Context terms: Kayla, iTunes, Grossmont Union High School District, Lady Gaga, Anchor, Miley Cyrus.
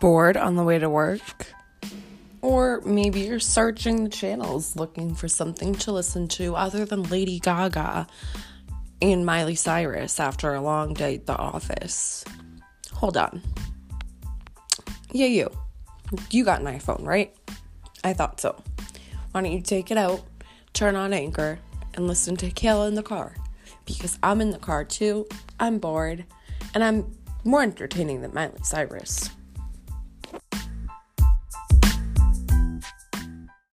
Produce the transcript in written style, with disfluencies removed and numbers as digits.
bored on the way to work, or maybe you're searching the channels looking for something to listen to other than Lady Gaga and Miley Cyrus after a long day at the office. Hold on. Yeah, you got an iPhone, right? I thought so. Why don't you take it out, turn on Anchor, and listen to Kayla in the car? Because I'm in the car too, I'm bored, and I'm more entertaining than Miley Cyrus.